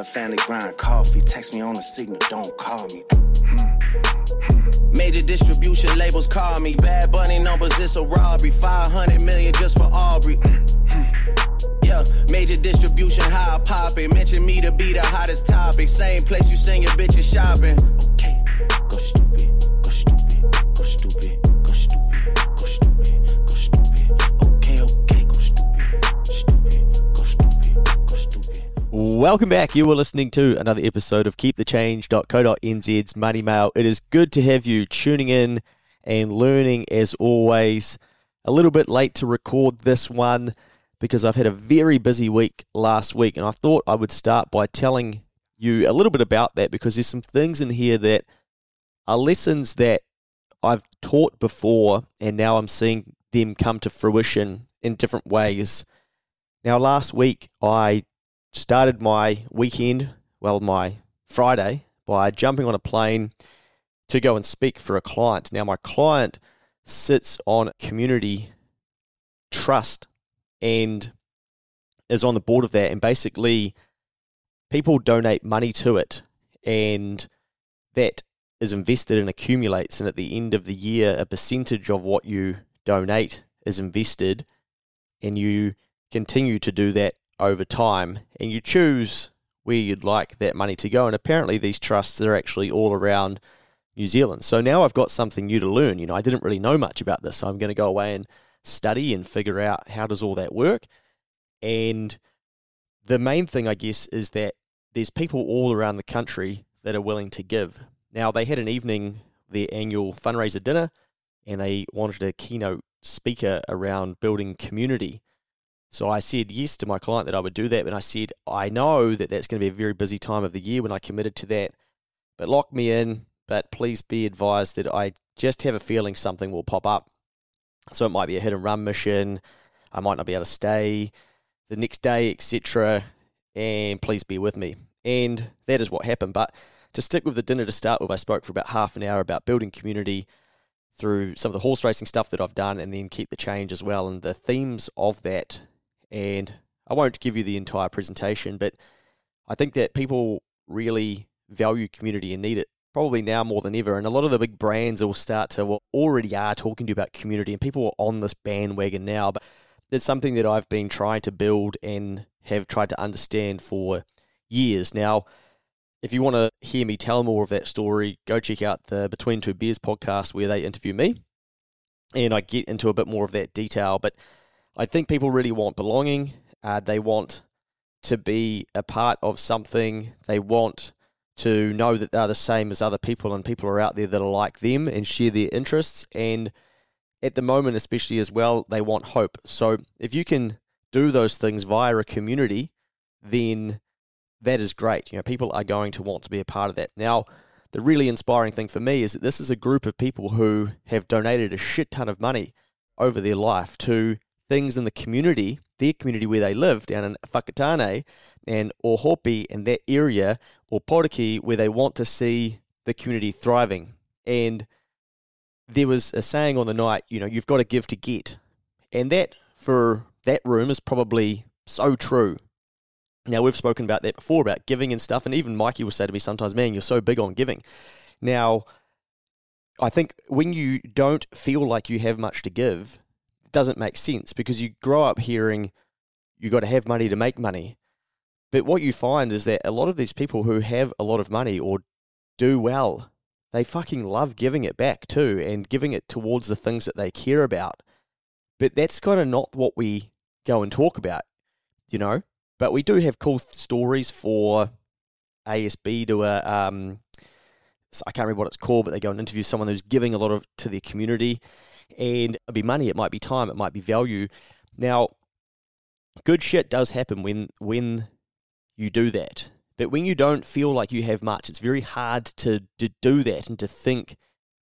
dollar family grind coffee. Text me on the signal, don't call me. Major distribution labels call me. Bad Bunny numbers, it's a robbery. 500 million just for Aubrey. Yeah, major distribution, how I pop it. Mention me to be the hottest topic. Same place you send your bitches shopping. Okay, go stupid. Welcome back. You are listening to another episode of keepthechange.co.nz's Money Mail. It is good to have you tuning in and learning as always. A little bit late to record this one because I've had a very busy week last week, and I thought I would start by telling you a little bit about that because there's some things in here that are lessons that I've taught before and now I'm seeing them come to fruition in different ways. Now, last week I started my weekend, my Friday, by jumping on a plane to go and speak for a client. Now, my client sits on Community Trust and is on the board of that. And basically, people donate money to it, and that is invested and accumulates. And at the end of the year, a percentage of what you donate is invested, and you continue to do that over time, and you choose where you'd like that money to go. And apparently these trusts are actually all around New Zealand. So now I've got something new to learn. You know, I didn't really know much about this. So I'm going to go away and study and figure out how does all that work. And the main thing, I guess, is that there's people all around the country that are willing to give. Now, they had an evening, their annual fundraiser dinner, and they wanted a keynote speaker around building community. So I said yes to my client that I would do that, and I said, I know that that's going to be a very busy time of the year when I committed to that, but lock me in, but please be advised that I just have a feeling something will pop up. So it might be a hit and run mission, I might not be able to stay the next day, etc., and please be with me. And that is what happened. But to stick with the dinner to start with, I spoke for about half an hour about building community through some of the horse racing stuff that I've done, and then Keep the Change as well, and the themes of that. And I won't give you the entire presentation, but I think that people really value community and need it probably now more than ever. And a lot of the big brands will start to, already are talking to you about community, and people are on this bandwagon now. But it's something that I've been trying to build and have tried to understand for years. Now, if you want to hear me tell more of that story, go check out the Between Two Beers podcast where they interview me and I get into a bit more of that detail. But I think people really want belonging. They want to be a part of something. They want to know that they're the same as other people, and people are out there that are like them and share their interests. And at the moment, especially as well, they want hope. So if you can do those things via a community, then that is great. You know, people are going to want to be a part of that. Now, the really inspiring thing for me is that this is a group of people who have donated a shit ton of money over their life to things in the community, their community where they live, down in Whakatane and Ohope and that area, or Poriki, where they want to see the community thriving. And there was a saying on the night, you know, you've got to give to get. And that, for that room, is probably so true. Now, we've spoken about that before, about giving and stuff, and even Mikey will say to me sometimes, man, you're so big on giving. Now, I think when you don't feel like you have much to give, it doesn't make sense, because you grow up hearing you got to have money to make money. But what you find is that a lot of these people who have a lot of money or do well, they fucking love giving it back too, and giving it towards the things that they care about. But that's kind of not what we go and talk about, you know? But we do have cool stories for ASB to I can't remember what it's called, but they go and interview someone who's giving a lot of to their community. And it'll be money, it might be time, it might be value. Now, good shit does happen when you do that. But when you don't feel like you have much, it's very hard to do that and to think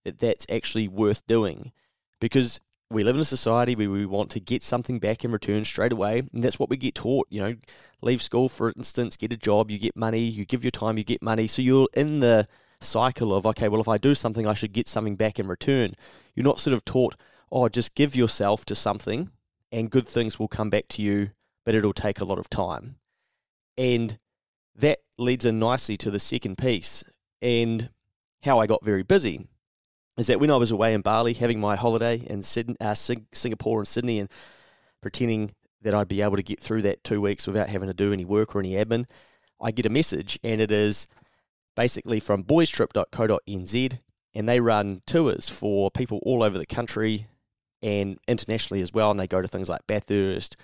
that that's actually worth doing. Because we live in a society where we want to get something back in return straight away, and that's what we get taught. You know, leave school, for instance, get a job, you get money, you give your time, you get money. So you're in the cycle of, okay, well, if I do something, I should get something back in return. You're not sort of taught, oh, just give yourself to something and good things will come back to you, but it'll take a lot of time. And that leads in nicely to the second piece, and how I got very busy is that when I was away in Bali having my holiday in Singapore and Sydney, and pretending that I'd be able to get through that 2 weeks without having to do any work or any admin, I get a message, and it is basically from boystrip.co.nz, and they run tours for people all over the country and internationally as well, and they go to things like Bathurst,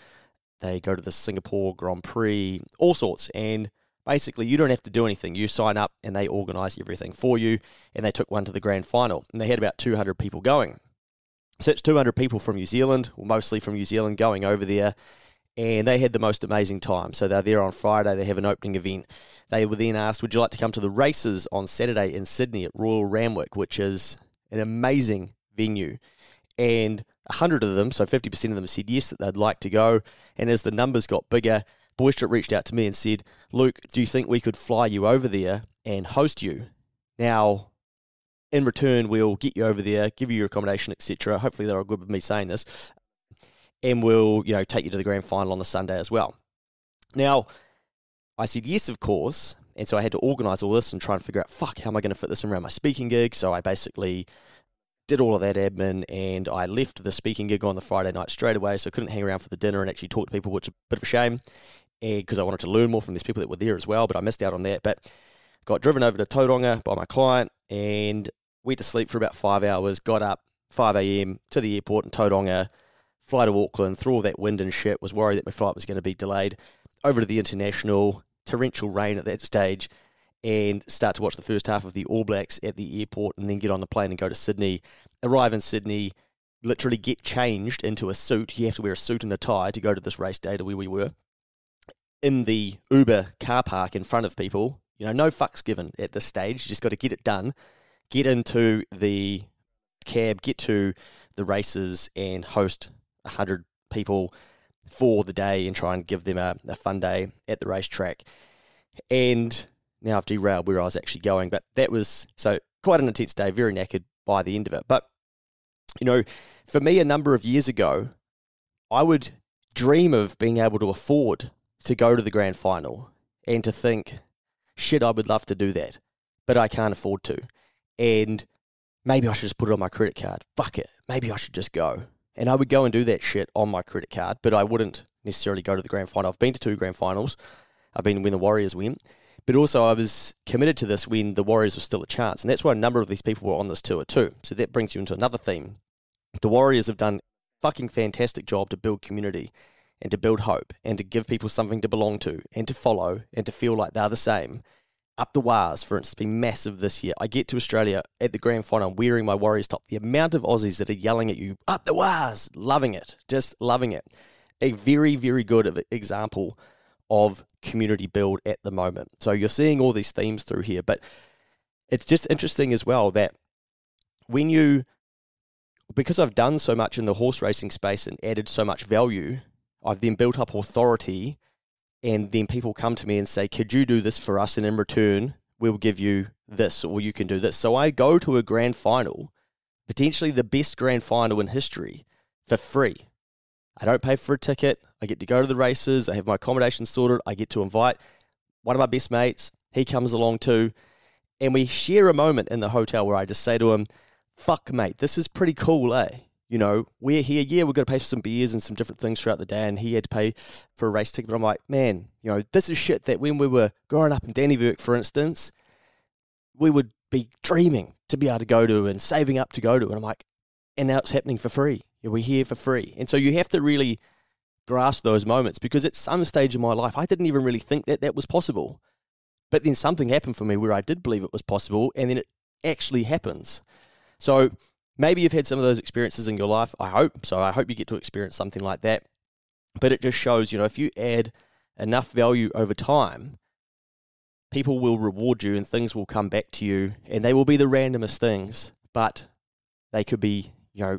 they go to the Singapore Grand Prix, all sorts, and basically you don't have to do anything. You sign up and they organise everything for you, and they took one to the grand final, and they had about 200 people going. So it's 200 people from New Zealand, or mostly from New Zealand, going over there, and they had the most amazing time. So they're there on Friday, they have an opening event. They were then asked, would you like to come to the races on Saturday in Sydney at Royal Randwick, which is an amazing venue? And 100 of them, so 50% of them, said yes, that they'd like to go. And as the numbers got bigger, Boystrip reached out to me and said, Luke, do you think we could fly you over there and host you? Now, in return, we'll get you over there, give you your accommodation, etc. Hopefully they're all good with me saying this. And we'll, you know, take you to the grand final on the Sunday as well. Now, I said yes, of course. And so I had to organise all this and try and figure out, how am I going to fit this around my speaking gig? So I basically did all of that admin, and I left the speaking gig on the Friday night straight away, so I couldn't hang around for the dinner and actually talk to people, which is a bit of a shame, because I wanted to learn more from these people that were there as well, but I missed out on that. But got driven over to Tauranga by my client and went to sleep for about 5 hours, got up 5 a.m. to the airport in Tauranga, fly to Auckland, through all that wind and shit, was worried that my flight was going to be delayed, over to the international, torrential rain at that stage, and start to watch the first half of the All Blacks at the airport, and then get on the plane and go to Sydney, arrive in Sydney, literally get changed into a suit. You have to wear a suit and a tie to go to this race day to where we were. In the Uber car park in front of people, you know, no fucks given at this stage, you just got to get it done, get into the cab, get to the races, and host 100 people for the day and try and give them a fun day at the racetrack. And now I've derailed where I was actually going, but that was so quite an intense day, very knackered by the end of it. But, you know, for me, a number of years ago, I would dream of being able to afford to go to the grand final and to think, shit, I would love to do that, but I can't afford to. And maybe I should just put it on my credit card. Fuck it. Maybe I should just go. And I would go and do that shit on my credit card, but I wouldn't necessarily go to the grand final. I've been to 2 grand finals. I've been when the Warriors went. But also I was committed to this when the Warriors were still a chance. And that's why a number of these people were on this tour too. So that brings you into another theme. The Warriors have done a fucking fantastic job to build community and to build hope and to give people something to belong to and to follow and to feel like they're the same. Up the Wars, for instance, been massive this year. I get to Australia at the grand final wearing my Warriors top. The amount of Aussies that are yelling at you, up the Wars, loving it, just loving it. A very, very good example of community build at the moment. So you're seeing all these themes through here, but it's just interesting as well that when you, because I've done so much in the horse racing space and added so much value, I've then built up authority, and then people come to me and say, could you do this for us? And in return, we'll give you this, or you can do this. So I go to a grand final, potentially the best grand final in history, for free. I don't pay for a ticket. I get to go to the races. I have my accommodation sorted. I get to invite one of my best mates. He comes along too. And we share a moment in the hotel where I just say to him, fuck, mate, this is pretty cool, eh? You know, we're here. Yeah, we're going to pay for some beers and some different things throughout the day. And he had to pay for a race ticket. But I'm like, man, you know, this is shit that when we were growing up in Danny Burke, for instance, we would be dreaming to be able to go to and saving up to go to. And I'm like, and now it's happening for free. We're here for free. And so you have to really grasp those moments, because at some stage in my life, I didn't even really think that that was possible. But then something happened for me where I did believe it was possible, and then it actually happens. So maybe you've had some of those experiences in your life. I hope so. I hope you get to experience something like that. But it just shows, you know, if you add enough value over time, people will reward you and things will come back to you, and they will be the randomest things, but they could be, you know,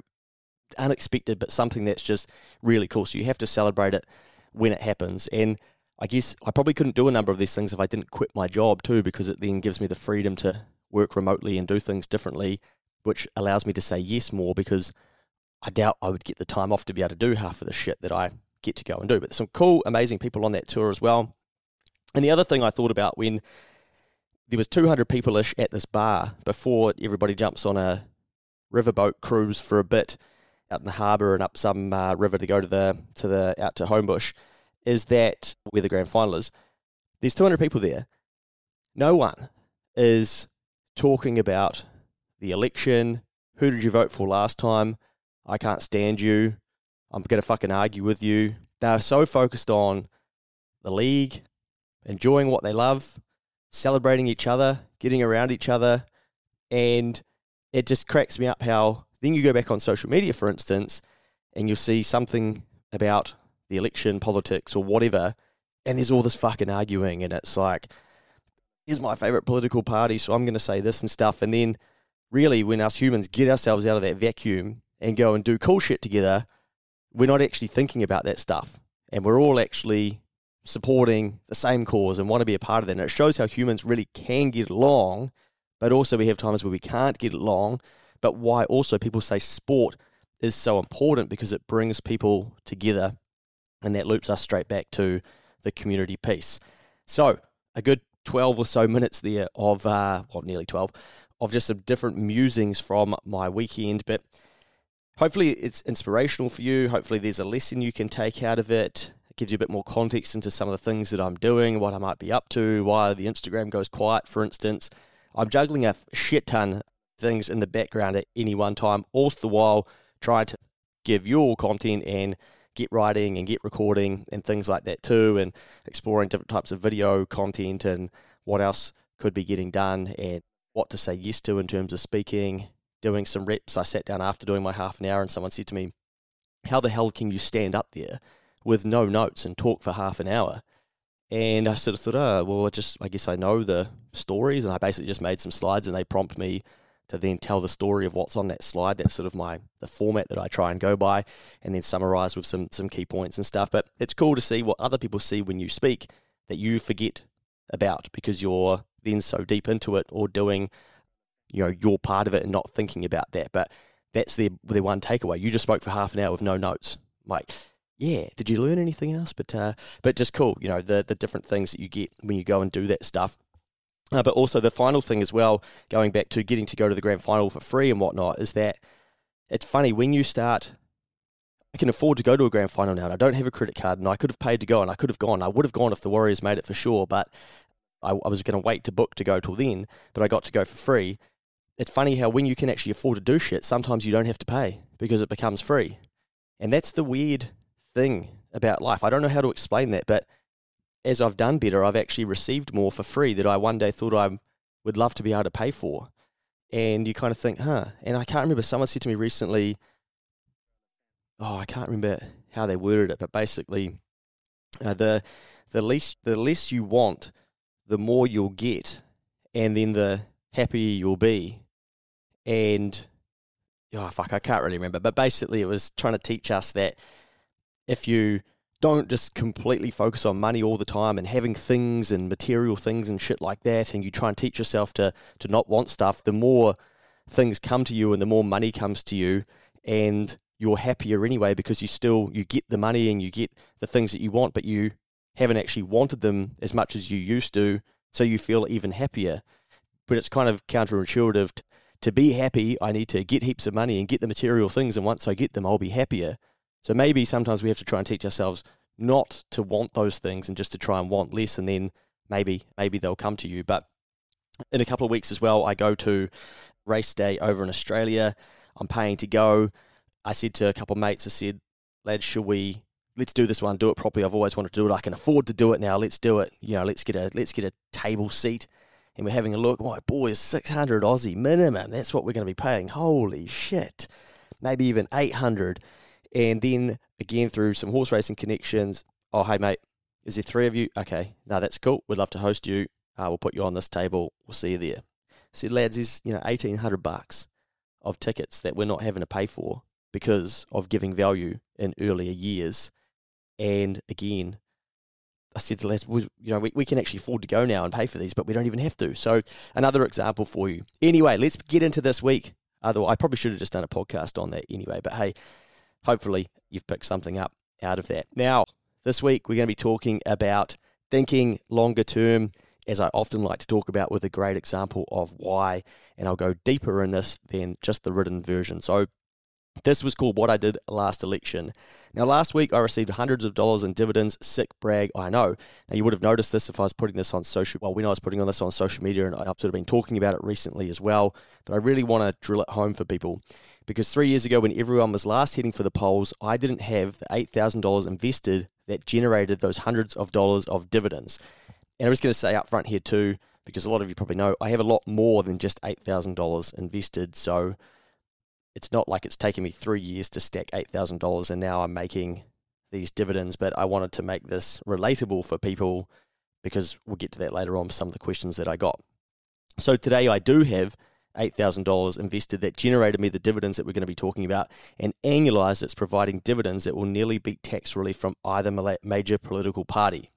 unexpected, but something that's just really cool. So you have to celebrate it when it happens. And I guess I probably couldn't do a number of these things if I didn't quit my job too, because it then gives me the freedom to work remotely and do things differently, which allows me to say yes more, because I doubt I would get the time off to be able to do half of the shit that I get to go and do. But some cool, amazing people on that tour as well. And the other thing I thought about when there was 200 people-ish at this bar before everybody jumps on a riverboat cruise for a bit out in the harbour and up some river to go out to Homebush, is that where the grand final is. There's 200 people there. No one is talking about the election, who did you vote for last time, I can't stand you, I'm going to fucking argue with you. They are so focused on the league, enjoying what they love, celebrating each other, getting around each other, and it just cracks me up how then you go back on social media, for instance, and you'll see something about the election, politics, or whatever, and there's all this fucking arguing, and it's like, here's my favourite political party, so I'm going to say this and stuff, and then really when us humans get ourselves out of that vacuum and go and do cool shit together, we're not actually thinking about that stuff, and we're all actually supporting the same cause and want to be a part of that. And it shows how humans really can get along, but also we have times where we can't get along. But why also people say sport is so important, because it brings people together, and that loops us straight back to the community piece. So a good 12 or so minutes there of, nearly 12, of just some different musings from my weekend. But hopefully it's inspirational for you. Hopefully there's a lesson you can take out of it. Gives you a bit more context into some of the things that I'm doing, what I might be up to, why the Instagram goes quiet, for instance. I'm juggling a shit ton of things in the background at any one time, all the while trying to give you all content and get writing and get recording and things like that too, and exploring different types of video content and what else could be getting done and what to say yes to in terms of speaking, doing some reps. I sat down after doing my half an hour and someone said to me, how the hell can you stand up there with no notes and talk for half an hour? And I sort of thought, I guess I know the stories, and I basically just made some slides and they prompt me to then tell the story of what's on that slide. That's sort of the format that I try and go by, and then summarize with some key points and stuff. But it's cool to see what other people see when you speak that you forget about, because you're then so deep into it or doing, your part of it and not thinking about that. But that's their one takeaway. You just spoke for half an hour with no notes. Like, yeah, did you learn anything else? But just cool, the different things that you get when you go and do that stuff. But also the final thing as well, going back to getting to go to the grand final for free and whatnot, is that it's funny when you start, I can afford to go to a grand final now and I don't have a credit card, and I could have paid to go and I could have gone. I would have gone if the Warriors made it for sure, but I was going to wait to book to go till then, but I got to go for free. It's funny how when you can actually afford to do shit, sometimes you don't have to pay because it becomes free. And that's the weird thing about life. I don't know how to explain that, but as I've done better, I've actually received more for free that I one day thought I would love to be able to pay for. And you kind of think, and I can't remember, someone said to me recently, I can't remember how they worded it, but basically the less you want, the more you'll get, and then the happier you'll be. And I can't really remember, but basically it was trying to teach us that if you don't just completely focus on money all the time and having things and material things and shit like that, and you try and teach yourself to not want stuff, the more things come to you and the more money comes to you, and you're happier anyway, because you get the money and you get the things that you want, but you haven't actually wanted them as much as you used to, so you feel even happier. But it's kind of counterintuitive. To be happy, I need to get heaps of money and get the material things, and once I get them, I'll be happier. So maybe sometimes we have to try and teach ourselves not to want those things and just to try and want less, and then maybe they'll come to you. But in a couple of weeks as well, I go to race day over in Australia. I'm paying to go. I said to a couple of mates, I said, lads, let's do this one, do it properly. I've always wanted to do it. I can afford to do it now. Let's do it. Let's get a table seat. And we're having a look. My boys, 600 Aussie minimum. That's what we're going to be paying. Holy shit. Maybe even 800. And then, again, through some horse racing connections, hey, mate, is there 3 of you? Okay, no, that's cool. We'd love to host you. We'll put you on this table. We'll see you there. So, lads, there's, $1,800 of tickets that we're not having to pay for because of giving value in earlier years. And, again, I said to lads, we can actually afford to go now and pay for these, but we don't even have to. So, another example for you. Anyway, let's get into this week. Otherwise, I probably should have just done a podcast on that anyway, but hey, hopefully you've picked something up out of that. Now, this week we're going to be talking about Thinking longer term, as I often like to talk about with a great example of why, and I'll go deeper in this than just the written version. So this was called What I Did Last Election. Now, last week I received hundreds of dollars in dividends. Sick brag, I know. Now, you would have noticed this if I was putting this on social, well, when I was putting on this on social media, and I've sort of been talking about it recently as well, but I really want to drill it home for people. Because 3 years ago, when everyone was last heading for the polls, I didn't have the $8,000 invested that generated those hundreds of dollars of dividends. And I'm just going to say up front here too, because a lot of you probably know, I have a lot more than just $8,000 invested. So it's not like it's taken me 3 years to stack $8,000 and now I'm making these dividends, but I wanted to make this relatable for people because we'll get to that later on, some of the questions that I got. So today I do have $8,000 invested that generated me the dividends that we're going to be talking about, and annualized it's providing dividends that will nearly beat tax relief from either major political party,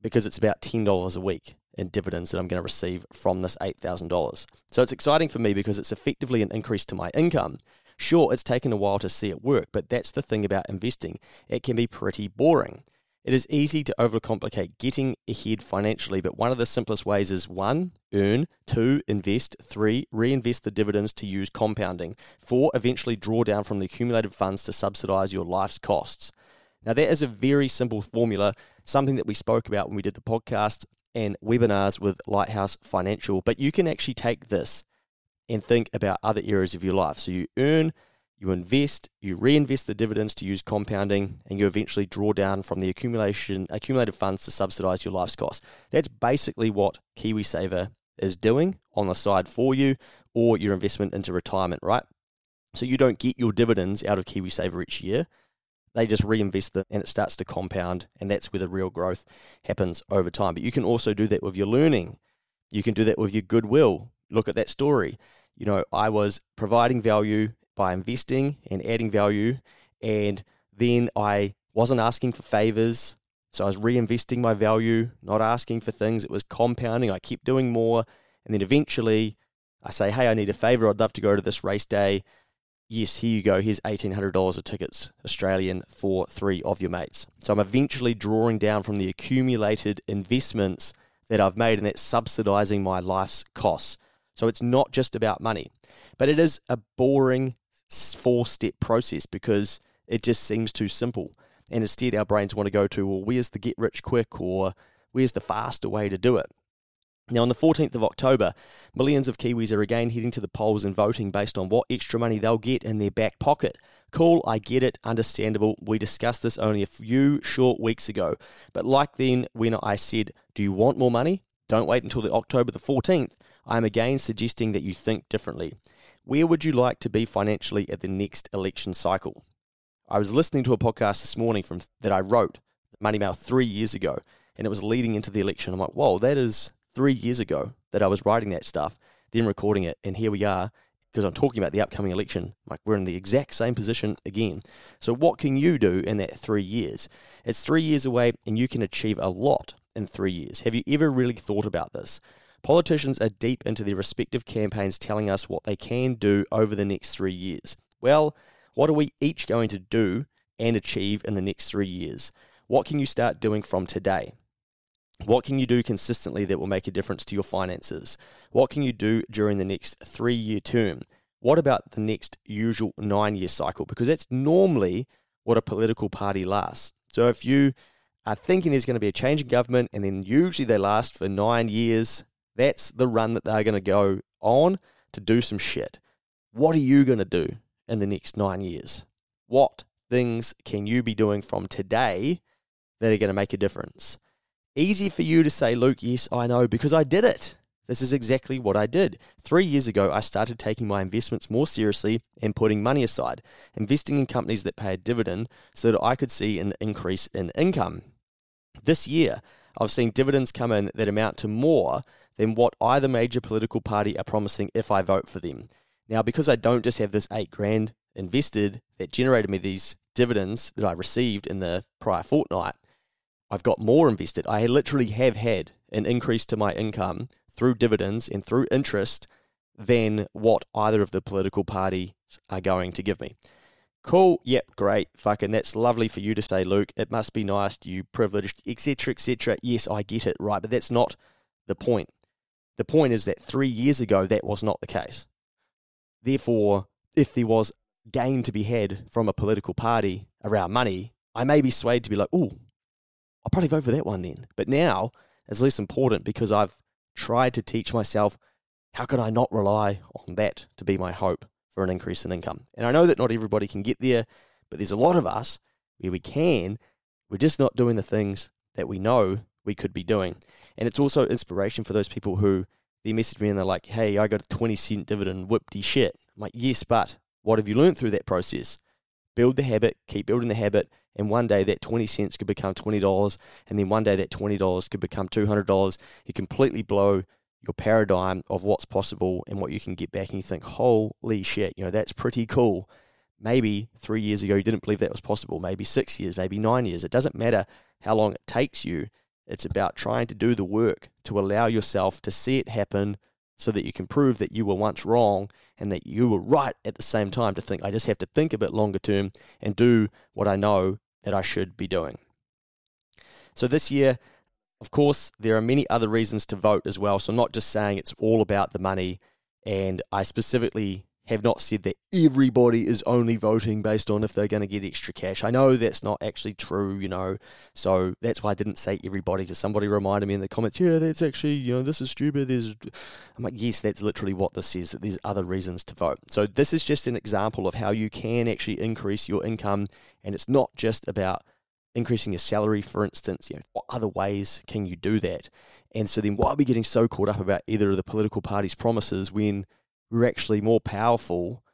because it's about $10 a week in dividends that I'm going to receive from this $8,000. So it's exciting for me because it's effectively an increase to my income. Sure, it's taken a while to see it work, but that's the thing about investing. It can be pretty boring. It is easy to overcomplicate getting ahead financially, but one of the simplest ways is 1, earn, 2, invest, 3, reinvest the dividends to use compounding, 4, eventually draw down from the accumulated funds to subsidize your life's costs. Now that is a very simple formula, something that we spoke about when we did the podcast and webinars with Lighthouse Financial, but you can actually take this and think about other areas of your life. So you earn, you invest, you reinvest the dividends to use compounding, and you eventually draw down from the accumulated funds to subsidize your life's costs. That's basically what KiwiSaver is doing on the side for you, or your investment into retirement, right? So you don't get your dividends out of KiwiSaver each year. They just reinvest them and it starts to compound, and that's where the real growth happens over time. But you can also do that with your learning. You can do that with your goodwill. Look at that story. You know, I was providing value by investing and adding value, and then I wasn't asking for favors, so I was reinvesting my value, not asking for things. It was compounding. I kept doing more, and then eventually I say, hey, I need a favor, I'd love to go to this race day. Yes, here you go, here's $1,800 of tickets, Australian, for 3 of your mates. So I'm eventually drawing down from the accumulated investments that I've made, and that's subsidizing my life's costs. So it's not just about money, but it is a boring 4-step process because it just seems too simple. And instead our brains want to go to, well, where's the get rich quick, or where's the faster way to do it? Now, on the 14th of October, millions of Kiwis are again heading to the polls and voting based on what extra money they'll get in their back pocket. Cool, I get it, understandable. We discussed this only a few short weeks ago. But like then, when I said, do you want more money? Don't wait until the October the 14th. I am again suggesting that you think differently. Where would you like to be financially at the next election cycle? I was listening to a podcast this morning that I wrote, Money Mail, 3 years ago, and it was leading into the election. I'm like, whoa, that is 3 years ago that I was writing that stuff, then recording it, and here we are, because I'm talking about the upcoming election. Like, we're in the exact same position again. So what can you do in that 3 years? It's 3 years away, and you can achieve a lot in 3 years. Have you ever really thought about this? Politicians are deep into their respective campaigns telling us what they can do over the next 3 years. Well, what are we each going to do and achieve in the next 3 years? What can you start doing from today? What can you do consistently that will make a difference to your finances? What can you do during the next 3-year term? What about the next usual 9-year cycle? Because that's normally what a political party lasts. So if you are thinking there's going to be a change in government, and then usually they last for 9 years, that's the run that they're going to go on to do some shit. What are you going to do in the next 9 years? What things can you be doing from today that are going to make a difference? Easy for you to say, Luke, yes, I know, because I did it. This is exactly what I did. 3 years ago, I started taking my investments more seriously and putting money aside, investing in companies that pay a dividend so that I could see an increase in income. This year, I've seen dividends come in that amount to more than what either major political party are promising if I vote for them. Now, because I don't just have this $8,000 invested that generated me these dividends that I received in the prior fortnight, I've got more invested. I literally have had an increase to my income through dividends and through interest than what either of the political parties are going to give me. Cool. Yep. Great. Fucking that's lovely for you to say, Luke. It must be nice to you, privileged, etc., etc. Yes, I get it. Right. But that's not the point. The point is that 3 years ago, that was not the case. Therefore, if there was gain to be had from a political party around money, I may be swayed to be like, ooh, I'll probably vote for that one then. But now it's less important because I've tried to teach myself, how can I not rely on that to be my hope for an increase in income? And I know that not everybody can get there, but there's a lot of us where we can. We're just not doing the things that we know we could be doing. And it's also inspiration for those people who they message me and they're like, hey, I got a 20-cent dividend, whippity shit. I'm like, yes, but what have you learned through that process? Build the habit, keep building the habit, and one day that 20 cents could become $20, and then one day that $20 could become $200. You completely blow your paradigm of what's possible and what you can get back, and you think, holy shit, you know, that's pretty cool. Maybe 3 years ago you didn't believe that was possible, maybe 6 years, maybe 9 years. It doesn't matter how long it takes you. It's about trying to do the work to allow yourself to see it happen so that you can prove that you were once wrong and that you were right at the same time, to think, I just have to think a bit longer term and do what I know that I should be doing. So this year, of course, there are many other reasons to vote as well. So I'm not just saying it's all about the money. And I specifically have not said that everybody is only voting based on if they're going to get extra cash. I know that's not actually true, you know. So that's why I didn't say everybody, because somebody reminded me in the comments, yeah, that's actually, you know, this is stupid. I'm like, yes, that's literally what this says, that there's other reasons to vote. So this is just an example of how you can actually increase your income. And it's not just about increasing your salary, for instance. You know, what other ways can you do that? And so then why are we getting so caught up about either of the political parties' promises when we're actually more powerful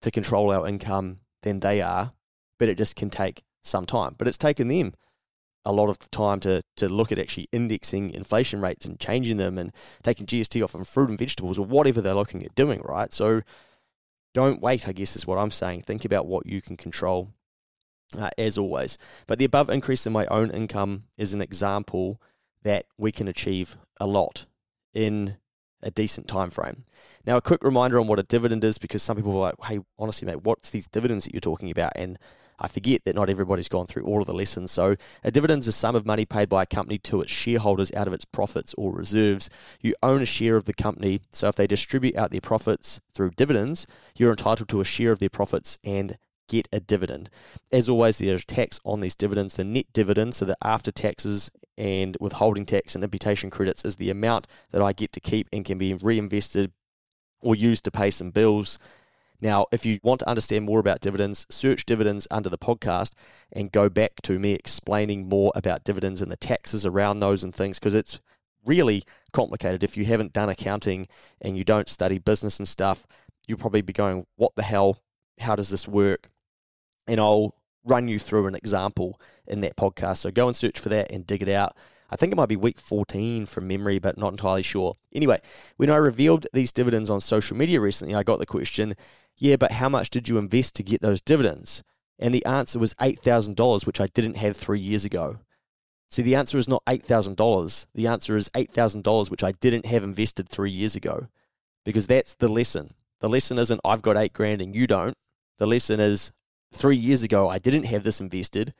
to control our income than they are, but it just can take some time. But it's taken them a lot of time to look at actually indexing inflation rates and changing them and taking GST off on fruit and vegetables or whatever they're looking at doing, right? So don't wait, I guess is what I'm saying. Think about what you can control. As always. But the above increase in my own income is an example that we can achieve a lot in a decent time frame. Now, a quick reminder on what a dividend is, because some people are like, hey, honestly, mate, what's these dividends that you're talking about? And I forget that not everybody's gone through all of the lessons. So a dividend is a sum of money paid by a company to its shareholders out of its profits or reserves. You own a share of the company, so if they distribute out their profits through dividends, you're entitled to a share of their profits and get a dividend. As always, there's tax on these dividends. The net dividend, so that after taxes and withholding tax and imputation credits, is the amount that I get to keep and can be reinvested or used to pay some bills. Now, if you want to understand more about dividends, search dividends under the podcast and go back to me explaining more about dividends and the taxes around those and things, because it's really complicated. If you haven't done accounting and you don't study business and stuff, you'll probably be going, what the hell? How does this work? And I'll run you through an example in that podcast. So go and search for that and dig it out. I think it might be week 14 from memory, but not entirely sure. Anyway, when I revealed these dividends on social media recently, I got the question, yeah, but how much did you invest to get those dividends? And the answer was $8,000, which I didn't have 3 years ago. See, the answer is not $8,000. The answer is $8,000, which I didn't have invested 3 years ago, because that's the lesson. The lesson isn't I've got $8,000 and you don't. The lesson is 3 years ago, I didn't have this invested.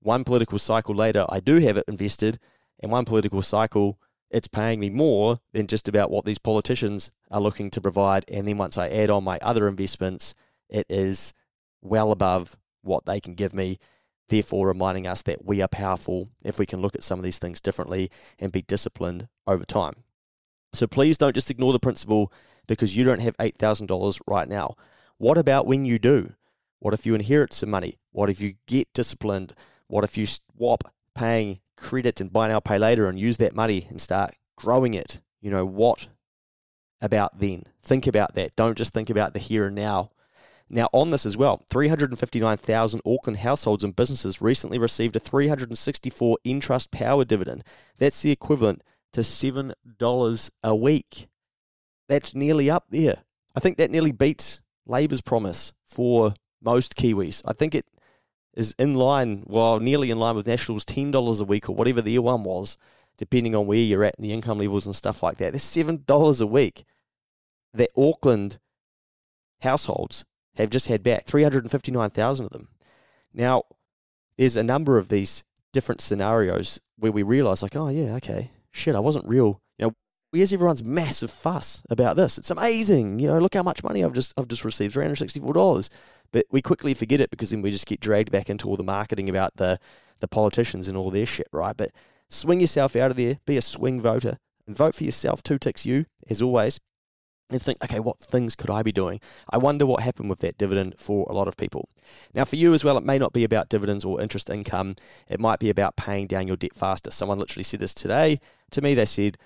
One political cycle later, I do have it invested. And one political cycle, it's paying me more than just about what these politicians are looking to provide. And then once I add on my other investments, it is well above what they can give me. Therefore, reminding us that we are powerful if we can look at some of these things differently and be disciplined over time. So please don't just ignore the principle because you don't have $8,000 right now. What about when you do? What if you inherit some money? What if you get disciplined? What if you swap paying credit and buy now, pay later and use that money and start growing it? You know, what about then? Think about that. Don't just think about the here and now. Now on this as well, 359,000 Auckland households and businesses recently received a 364 Entrust Power dividend. That's the equivalent to $7 a week. That's nearly up there. I think that nearly beats Labour's promise for most Kiwis. I think it is in line, well, nearly in line with National's $10 a week or whatever their one was, depending on where you're at and the income levels and stuff like that. That's $7 a week that Auckland households have just had back, 359,000 of them. Now, there's a number of these different scenarios where we realise, like, oh, yeah, okay, shit, I wasn't real. You know, where's everyone's massive fuss about this? It's amazing. You know, look how much money I've just received, $364. But we quickly forget it because then we just get dragged back into all the marketing about the politicians and all their shit, right? But swing yourself out of there, be a swing voter, and vote for yourself, 2 ticks you, as always, and think, okay, what things could I be doing? I wonder what happened with that dividend for a lot of people. Now, for you as well, it may not be about dividends or interest income. It might be about paying down your debt faster. Someone literally said this today. To me, they said,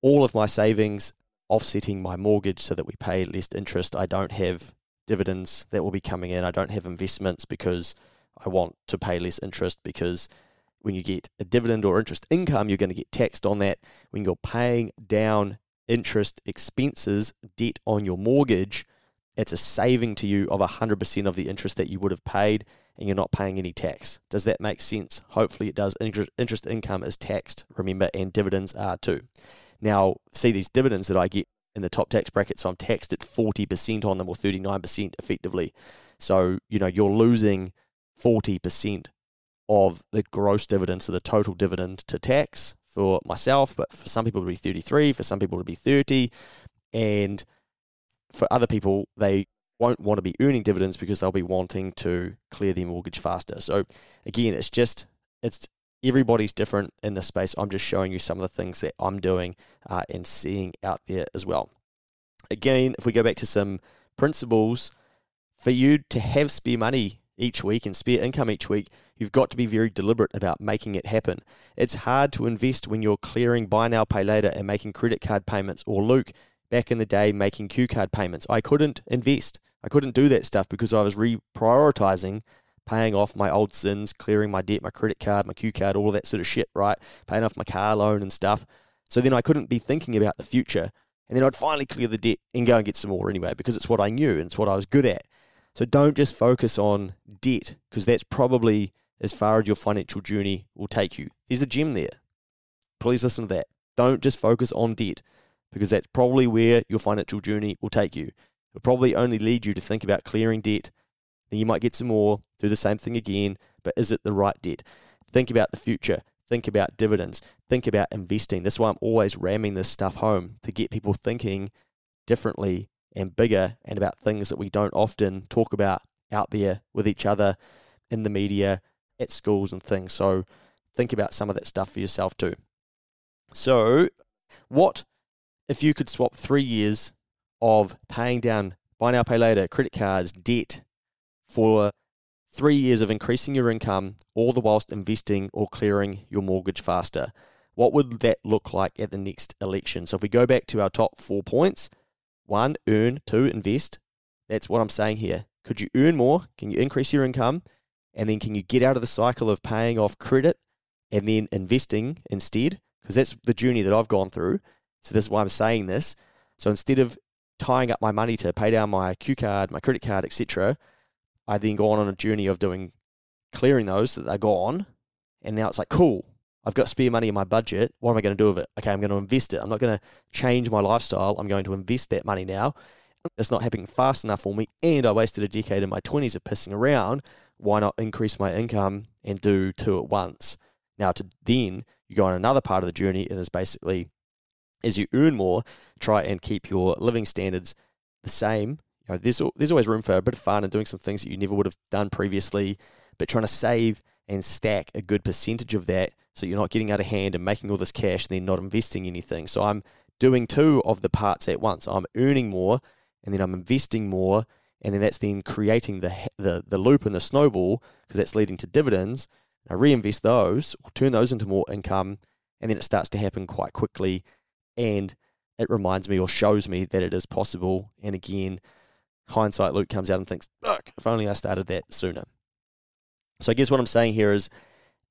all of my savings offsetting my mortgage so that we pay less interest. I don't have dividends that will be coming in. I don't have investments because I want to pay less interest, because when you get a dividend or interest income, you're going to get taxed on that. When you're paying down interest expenses, debt on your mortgage, it's a saving to you of 100% of the interest that you would have paid, and you're not paying any tax. Does that make sense? Hopefully it does. Interest income is taxed, remember, and dividends are too. Now, see these dividends that I get in the top tax bracket, so I'm taxed at 40% on them, or 39% effectively. So, you know, you're losing 40% of the gross dividend, so the total dividend to tax for myself, but for some people it'll be 33, for some people it'll be 30, and for other people, they won't want to be earning dividends because they'll be wanting to clear their mortgage faster. So again, it's everybody's different in this space. I'm just showing you some of the things that I'm doing and seeing out there as well. Again, if we go back to some principles, for you to have spare money each week and spare income each week, you've got to be very deliberate about making it happen. It's hard to invest when you're clearing buy now, pay later and making credit card payments, or Luke, back in the day, making Q card payments. I couldn't invest. I couldn't do that stuff because I was reprioritizing paying off my old sins, clearing my debt, my credit card, my Q card, all that sort of shit, right? Paying off my car loan and stuff. So then I couldn't be thinking about the future. And then I'd finally clear the debt and go and get some more anyway, because it's what I knew and it's what I was good at. So don't just focus on debt, because that's probably as far as your financial journey will take you. There's a gem there. Please listen to that. Don't just focus on debt, because that's probably where your financial journey will take you. It'll probably only lead you to think about clearing debt. Then you might get some more, do the same thing again, but is it the right debt? Think about the future. Think about dividends. Think about investing. That's why I'm always ramming this stuff home, to get people thinking differently and bigger, and about things that we don't often talk about out there with each other, in the media, at schools and things. So think about some of that stuff for yourself too. So what if you could swap 3 years of paying down buy now, pay later, credit cards, debt, for 3 years of increasing your income, all the whilst investing or clearing your mortgage faster? What would that look like at the next election? So if we go back to our top 4 points, 1, earn. 2, invest. That's what I'm saying here. Could you earn more? Can you increase your income? And then can you get out of the cycle of paying off credit and then investing instead? Because that's the journey that I've gone through. So this is why I'm saying this. So instead of tying up my money to pay down my Q card, my credit card, etc., I then gone on a journey of doing clearing those so that they're gone. And now it's like, cool, I've got spare money in my budget. What am I going to do with it? Okay, I'm going to invest it. I'm not going to change my lifestyle. I'm going to invest that money now. It's not happening fast enough for me, and I wasted a decade in my 20s of pissing around. Why not increase my income and do 2 at once? Now, to then you go on another part of the journey, and it's basically, as you earn more, try and keep your living standards the same. You know, there's always room for a bit of fun and doing some things that you never would have done previously, but trying to save and stack a good percentage of that, so you're not getting out of hand and making all this cash and then not investing anything. So I'm doing 2 of the parts at once. I'm earning more, and then I'm investing more, and then that's then creating the loop and the snowball, because that's leading to dividends. I reinvest those, or turn those into more income, and then it starts to happen quite quickly, and it reminds me or shows me that it is possible. And again, hindsight Luke comes out and thinks, look, if only I started that sooner. So I guess what I'm saying here is,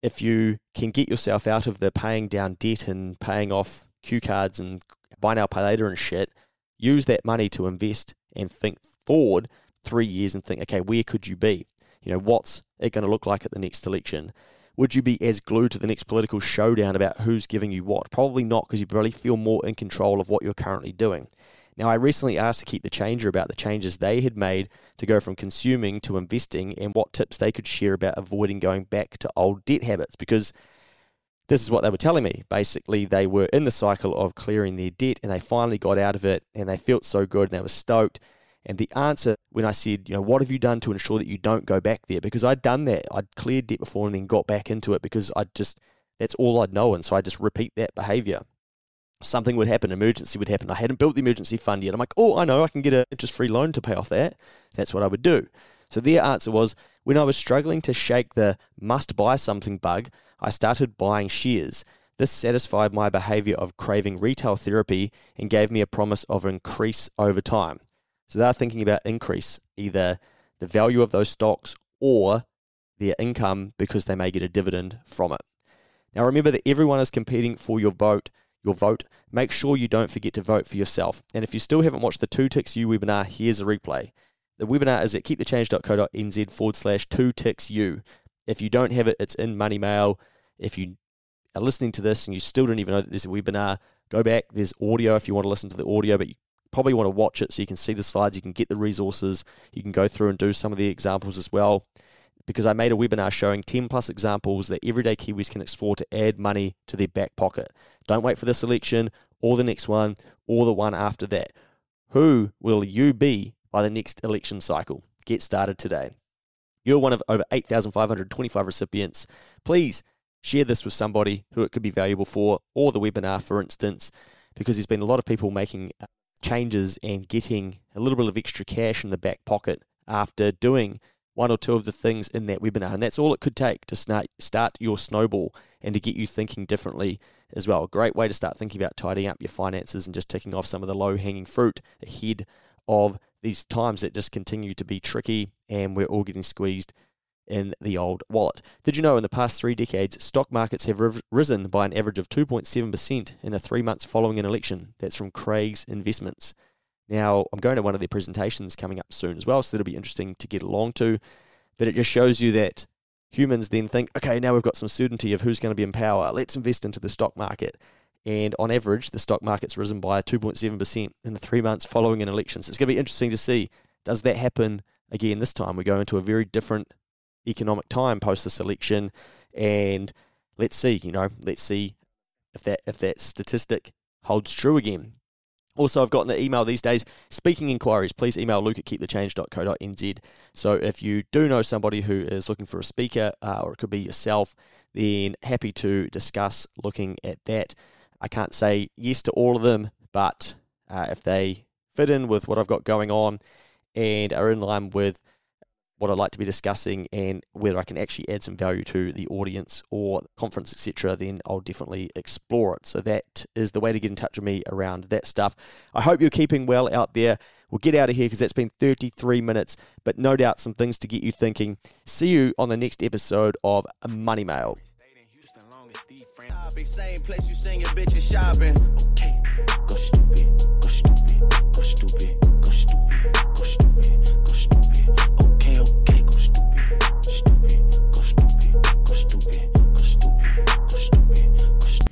if you can get yourself out of the paying down debt and paying off Q cards and buy now, pay later and shit, use that money to invest and think forward 3 years and think, okay, where could you be? You know, what's it going to look like at the next election? Would you be as glued to the next political showdown about who's giving you what? Probably not, because you probably feel more in control of what you're currently doing. Now, I recently asked Keep the Changer about the changes they had made to go from consuming to investing and what tips they could share about avoiding going back to old debt habits, because this is what they were telling me. Basically, they were in the cycle of clearing their debt and they finally got out of it and they felt so good and they were stoked. And the answer when I said, you know, what have you done to ensure that you don't go back there? Because I'd done that. I'd cleared debt before and then got back into it because that's all I'd known. So I just repeat that behavior. Something would happen, emergency would happen. I hadn't built the emergency fund yet. I'm like, oh, I know, I can get an interest-free loan to pay off that. That's what I would do. So their answer was, when I was struggling to shake the must-buy something bug, I started buying shares. This satisfied my behavior of craving retail therapy and gave me a promise of increase over time. So they're thinking about increase, either the value of those stocks or their income because they may get a dividend from it. Now remember that everyone is competing for your vote. Make sure you don't forget to vote for yourself. And if you still haven't watched the 2TixU webinar, here's a replay. The webinar is at keepthechange.co.nz/2TixU. If you don't have it, it's in Money Mail. If you are listening to this and you still don't even know that there's a webinar, go back. There's audio if you want to listen to the audio, but you probably want to watch it so you can see the slides, you can get the resources, you can go through and do some of the examples as well. Because I made a webinar showing 10 plus examples that everyday Kiwis can explore to add money to their back pocket. Don't wait for this election or the next one or the one after that. Who will you be by the next election cycle? Get started today. You're one of over 8,525 recipients. Please share this with somebody who it could be valuable for, or the webinar, for instance, because there's been a lot of people making changes and getting a little bit of extra cash in the back pocket after doing one or two of the things in that webinar. And that's all it could take to start your snowball and to get you thinking differently as well. A great way to start thinking about tidying up your finances and just ticking off some of the low-hanging fruit ahead of these times that just continue to be tricky and we're all getting squeezed in the old wallet. Did you know in the past 3 decades, stock markets have risen by an average of 2.7% in the 3 months following an election? That's from Craig's Investments. Now, I'm going to one of their presentations coming up soon as well, so that'll be interesting to get along to. But it just shows you that humans then think, okay, now we've got some certainty of who's going to be in power. Let's invest into the stock market. And on average, the stock market's risen by 2.7% in the 3 months following an election. So it's going to be interesting to see, does that happen again this time? We go into a very different economic time post this election. And let's see if that statistic holds true again. Also, I've gotten an email these days, speaking inquiries, please email luke@keepthechange.co.nz. So if you do know somebody who is looking for a speaker, or it could be yourself, then happy to discuss looking at that. I can't say yes to all of them, but if they fit in with what I've got going on and are in line with what I'd like to be discussing and whether I can actually add some value to the audience or conference, etc., then I'll definitely explore it. So that is the way to get in touch with me around that stuff. I hope you're keeping well out there. We'll get out of here because that's been 33 minutes, but no doubt some things to get you thinking. See you on the next episode of Money Mail. Same place you sing your bitches shopping.